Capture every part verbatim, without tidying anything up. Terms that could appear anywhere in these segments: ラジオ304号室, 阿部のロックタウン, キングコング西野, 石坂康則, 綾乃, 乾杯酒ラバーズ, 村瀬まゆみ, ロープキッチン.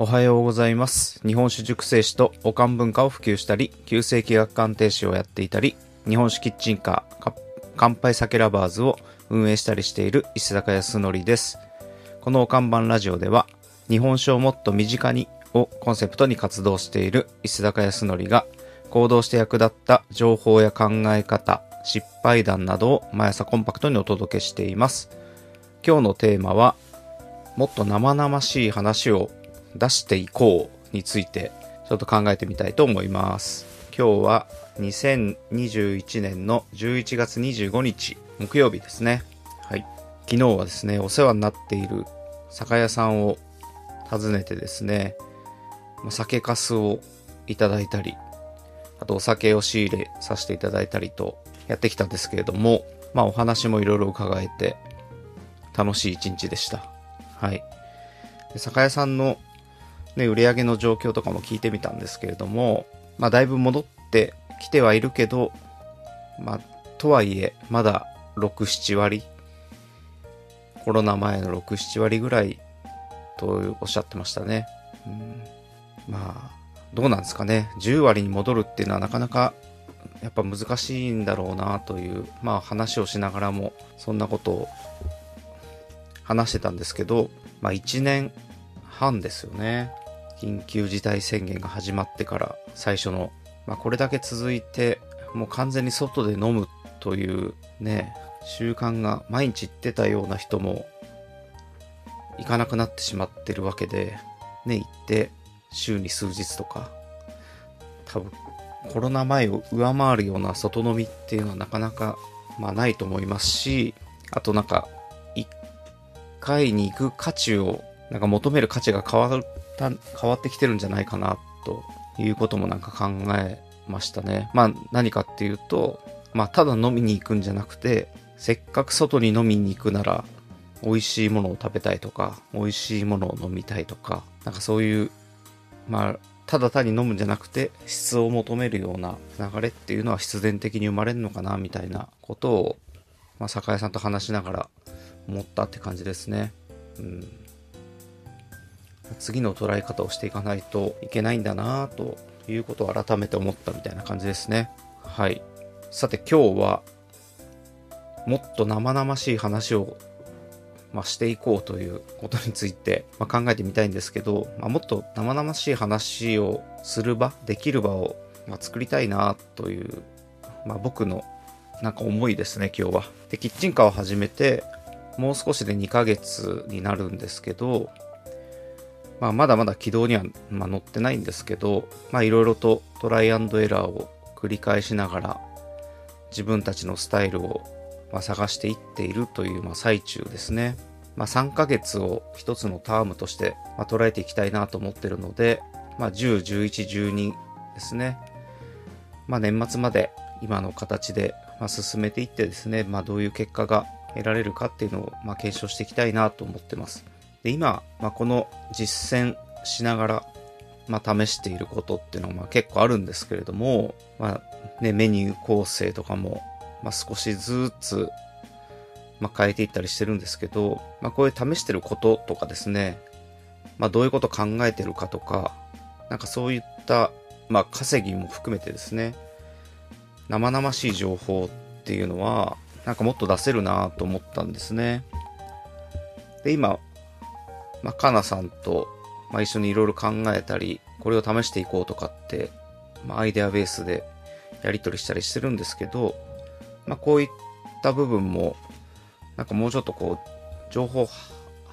おはようございます。日本酒熟成士とおかん文化を普及したり、旧世紀学鑑定士をやっていたり、日本酒キッチンカー、乾杯酒ラバーズを運営したりしている石坂康則です。このおかんばんラジオでは、日本酒をもっと身近にをコンセプトに活動している石坂康則が、行動して役立った情報や考え方、失敗談などを毎朝コンパクトにお届けしています。今日のテーマは、もっと生々しい話を出していこうについてちょっと考えてみたいと思います。今日はにせんにじゅういちねんのじゅういちがつにじゅうごにち木曜日ですね。はい。昨日はですね、お世話になっている酒屋さんを訪ねてですね、酒粕をいただいたり、あとお酒を仕入れさせていただいたりとやってきたんですけれども、まあお話もいろいろ伺えて楽しい一日でした。はい。で、酒屋さんのね、売り上げの状況とかも聞いてみたんですけれども、まあだいぶ戻ってきてはいるけど、まあとはいえまだろく、ななわり、コロナ前のろく、ななわりぐらいとおっしゃってましたね。うん、まあどうなんですかね、じゅうわりに戻るっていうのはなかなかやっぱ難しいんだろうなという、まあ話をしながらもそんなことを話してたんですけど、まあいちねんはんですよね。緊急事態宣言が始まってから最初の、まあ、これだけ続いて、もう完全に外で飲むというね、習慣が毎日行ってたような人も行かなくなってしまってるわけで、ね、行って週に数日とか、多分コロナ前を上回るような外飲みっていうのはなかなか、まあ、ないと思いますし、あとなんかいっかいに行く価値をなんか求める価値が変わった、変わってきてるんじゃないかな、ということもなんか考えましたね。まあ何かっていうと、まあただ飲みに行くんじゃなくて、せっかく外に飲みに行くなら、美味しいものを食べたいとか、美味しいものを飲みたいとか、なんかそういう、まあただ単に飲むんじゃなくて、質を求めるような流れっていうのは必然的に生まれるのかな、みたいなことを、まあ酒屋さんと話しながら思ったって感じですね。うん。次の捉え方をしていかないといけないんだなということを改めて思ったみたいな感じですね。はい。さて今日はもっと生々しい話を、まあ、していこうということについて、まあ、考えてみたいんですけど、まあ、もっと生々しい話をする場、できる場を、まあ、作りたいなという、まあ、僕のなんか思いですね今日は。で、キッチンカーを始めてもう少しでにかげつになるんですけど、まあ、まだまだ軌道には、まあ、乗ってないんですけど、まあ、いろいろとトライアンドエラーを繰り返しながら自分たちのスタイルを、まあ、探していっているという、まあ、最中ですね。まあ、さんかげつを一つのタームとして、まあ、捉えていきたいなと思っているので、まあ、じゅう、じゅういち、じゅうにですね。まあ、年末まで今の形で、まあ、進めていってですね、まあ、どういう結果が得られるかっていうのを、まあ、検証していきたいなと思ってます。で、今、まあ、この実践しながら、まあ、試していることっていうのはまあ結構あるんですけれども、まあね、メニュー構成とかも、まあ、少しずつ、まあ、変えていったりしてるんですけど、まあ、こういう試してることとかですね、まあ、どういうこと考えてるかとか、なんかそういった、まあ、稼ぎも含めてですね、生々しい情報っていうのは、なんかもっと出せるなと思ったんですね。で、今、まあ、かなさんと、まあ、一緒にいろいろ考えたり、これを試していこうとかって、まあ、アイデアベースでやり取りしたりしてるんですけど、まあ、こういった部分も、なんかもうちょっとこう、情報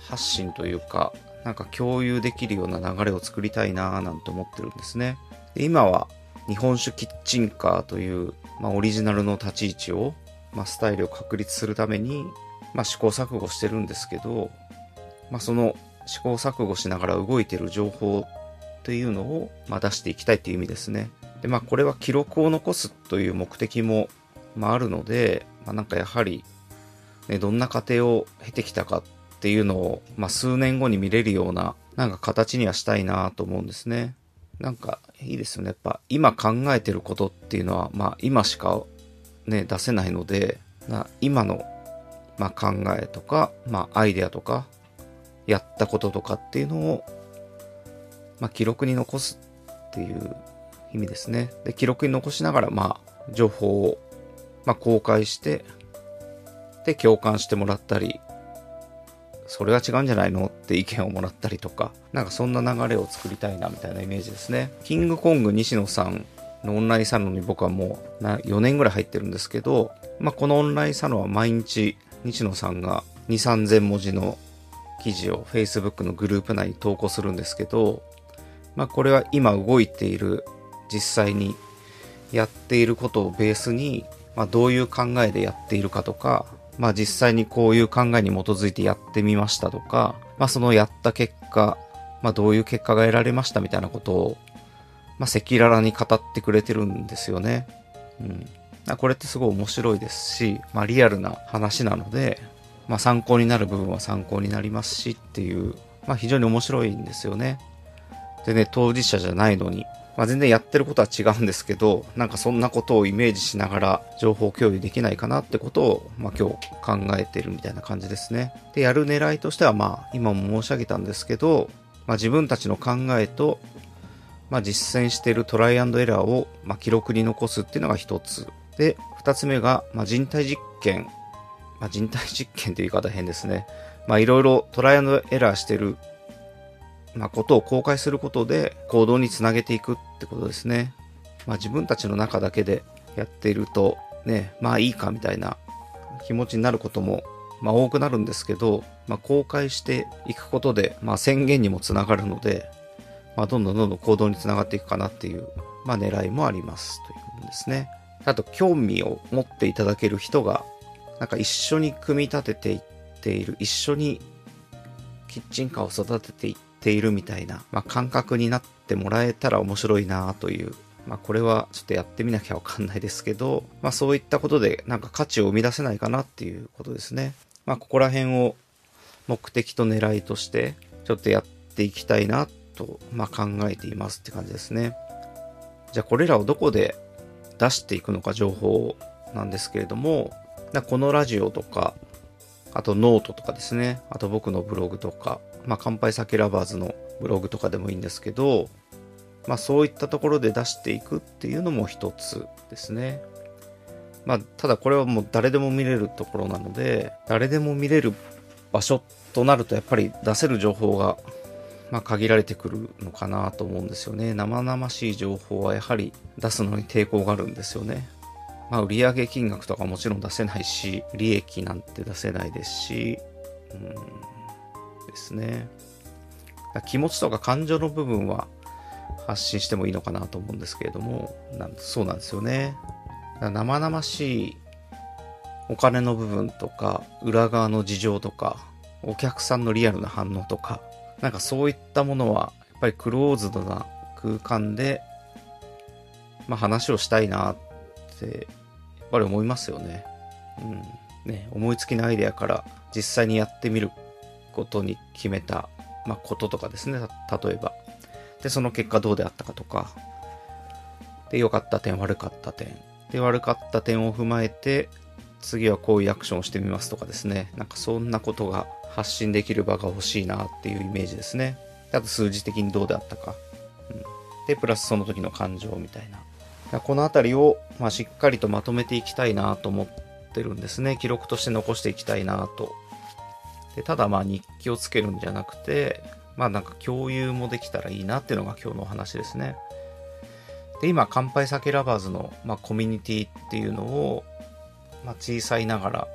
発信というか、なんか共有できるような流れを作りたいなぁなんて思ってるんですね。で、今は、日本酒キッチンカーという、まあ、オリジナルの立ち位置を、まあ、スタイルを確立するために、まあ、試行錯誤してるんですけど、まあ、その、試行錯誤しながら動いている情報というのを、まあ、出していきたいという意味ですね。で、まあこれは記録を残すという目的も、まあ、あるので、まあ、なんかやはり、ね、どんな過程を経てきたかっていうのを、まあ、数年後に見れるようななんか形にはしたいなと思うんですね。なんかいいですよね。やっぱ今考えてることっていうのは、まあ今しか、ね、出せないので、な今の、まあ、考えとか、まあアイデアとか、やったこととかっていうのを、まあ、記録に残すっていう意味ですね。で、記録に残しながら、まあ、情報を、まあ、公開して、で、共感してもらったり、それは違うんじゃないのって意見をもらったりとか、なんかそんな流れを作りたいなみたいなイメージですね。キングコング西野さんのオンラインサロンに僕はもうよねんぐらい入ってるんですけど、まあ、このオンラインサロンは毎日西野さんがに、さんぜんもじの記事を Facebook のグループ内に投稿するんですけど、まあ、これは今動いている実際にやっていることをベースに、まあ、どういう考えでやっているかとか、まあ実際にこういう考えに基づいてやってみましたとか、まあそのやった結果、まあどういう結果が得られましたみたいなことを、まあ赤裸々に語ってくれてるんですよね。うん。これってすごい面白いですし、まあリアルな話なので、まあ参考になる部分は参考になりますしっていう、まあ非常に面白いんですよね。でね、当事者じゃないのに、まあ全然やってることは違うんですけど、なんかそんなことをイメージしながら情報共有できないかなってことを、まあ今日考えてるみたいな感じですね。で、やる狙いとしてはまあ今も申し上げたんですけど、まあ自分たちの考えと、まあ実践しているトライアンドエラーを、まあ記録に残すっていうのが一つ。で、二つ目が、まあ人体実験。まあ人体実験という言い方変ですね。まあいろいろトライアンドエラーしてるまあ、ことを公開することで行動につなげていくってことですね。まあ自分たちの中だけでやっているとね、まあいいかみたいな気持ちになることもまあ多くなるんですけど、まあ公開していくことでまあ宣言にもつながるので、まあどんどんどんどん行動につながっていくかなっていうまあ狙いもありますということですね。あと興味を持っていただける人がなんか一緒に組み立てていっている、一緒にキッチンカーを育てていってているみたいな、まあ、感覚になってもらえたら面白いなという、まあ、これはちょっとやってみなきゃわかんないですけど、まあ、そういったことでなんか価値を生み出せないかなっていうことですね。まあ、ここら辺を目的と狙いとしてちょっとやっていきたいなと、まあ、考えていますって感じですね。じゃあこれらをどこで出していくのか情報なんですけれども、このラジオとかあとノートとかですね、あと僕のブログとか、まあ乾杯酒ラバーズのブログとかでもいいんですけど、まあそういったところで出していくっていうのも一つですね。まあただこれはもう誰でも見れるところなので、誰でも見れる場所となるとやっぱり出せる情報がまあ限られてくるのかなと思うんですよね。生々しい情報はやはり出すのに抵抗があるんですよね。まあ売上金額とかもちろん出せないし、利益なんて出せないですし、うんですね。気持ちとか感情の部分は発信してもいいのかなと思うんですけれども、なんそうなんですよね。生々しいお金の部分とか、裏側の事情とか、お客さんのリアルな反応とか、なんかそういったものはやっぱりクローズドな空間で、まあ話をしたいなってってやっぱり思いますよね。うん、ね、思いつきのアイデアから実際にやってみることに決めた、まあ、こととかですね。例えばでその結果どうであったかとかで、良かった点悪かった点で、悪かった点を踏まえて次はこういうアクションをしてみますとかですね。なんかそんなことが発信できる場が欲しいなっていうイメージですね。であと数字的にどうであったか、うん、でプラスその時の感情みたいな、このあたりを、まあ、しっかりとまとめていきたいなと思ってるんですね。記録として残していきたいなと。で、ただまあ日記をつけるんじゃなくて、まあなんか共有もできたらいいなっていうのが今日のお話ですね。で、今、乾杯酒ラバーズの、まあ、コミュニティっていうのを、まあ、小さいながら、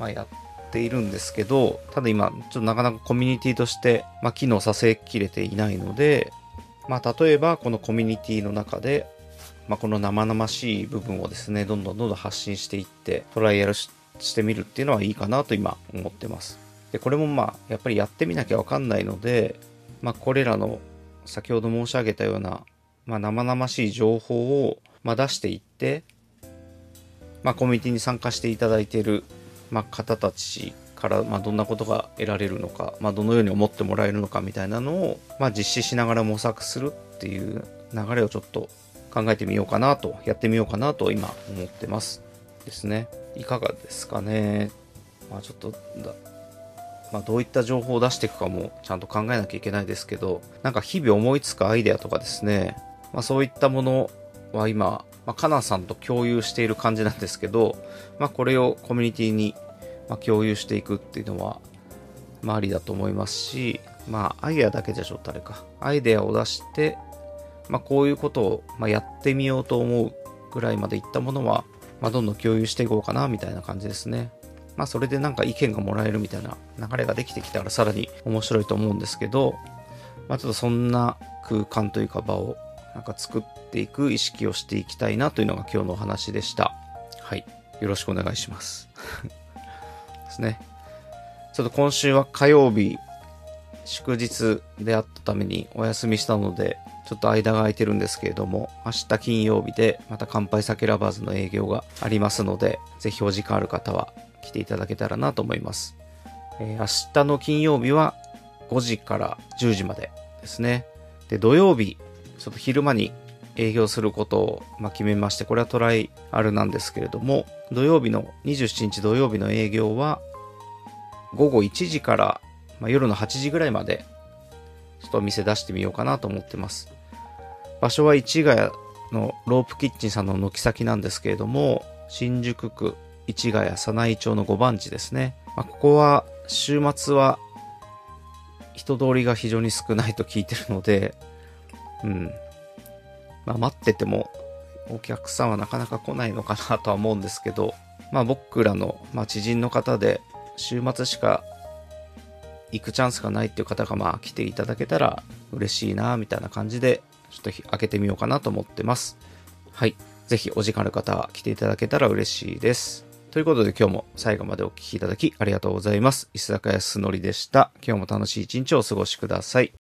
まあ、やっているんですけど、ただ今、ちょっとなかなかコミュニティとして、まあ、機能させきれていないので、まあ例えばこのコミュニティの中で、まあ、この生々しい部分をですね、どんどんどんどん発信していって、トライアル し, してみるっていうのはいいかなと今思ってます。で、これもまあ、やっぱりやってみなきゃわかんないので、まあ、これらの、先ほど申し上げたような、まあ、生々しい情報を、まあ、出していって、まあ、コミュニティに参加していただいている、まあ、方たちから、まあ、どんなことが得られるのか、まあ、どのように思ってもらえるのかみたいなのを、まあ、実施しながら模索するっていう流れをちょっと、考えてみようかなと、やってみようかなと今思ってますですね。いかがですかね。まあちょっとだ、まあ、どういった情報を出していくかもちゃんと考えなきゃいけないですけど、なんか日々思いつくアイデアとかですね、まあ、そういったものは今、まあ、かなさんと共有している感じなんですけど、まあ、これをコミュニティに共有していくっていうのは、まあ、ありだと思いますし、まあ、アイデアだけじゃちょっとあれか、アイデアを出して、まあ、こういうことをまあやってみようと思うぐらいまでいったものは、まあ、どんどん共有していこうかなみたいな感じですね。まあ、それでなんか意見がもらえるみたいな流れができてきたらさらに面白いと思うんですけど、まあ、ちょっとそんな空間というか場をなんか作っていく意識をしていきたいなというのが今日のお話でした。はい。よろしくお願いします。ですね。ちょっと今週は火曜日、祝日であったためにお休みしたので、ちょっと間が空いてるんですけれども、明日金曜日でまた乾杯酒ラバーズの営業がありますので、ぜひお時間ある方は来ていただけたらなと思います。えー、明日の金曜日はごじからじゅうじまでですね。で、土曜日、ちょっと昼間に営業することを、まあ、決めまして、これはトライアルなんですけれども、土曜日の、にじゅうしちにち土曜日の営業は午後いちじから、まあ、夜のはちじぐらいまでちょっとお店出してみようかなと思ってます。場所は市ヶ谷のロープキッチンさんの軒先なんですけれども、新宿区市ヶ谷早内町のごばんちですね。まあ、ここは週末は人通りが非常に少ないと聞いてるので、うん。まあ、待っててもお客さんはなかなか来ないのかなとは思うんですけど、まあ、僕らの、まあ、知人の方で週末しか行くチャンスがないっていう方がまあ来ていただけたら嬉しいなみたいな感じでちょっと開けてみようかなと思ってます。はい、ぜひお時間ある方は来ていただけたら嬉しいです。ということで今日も最後までお聞きいただきありがとうございます。石坂康則でした。今日も楽しい一日をお過ごしください。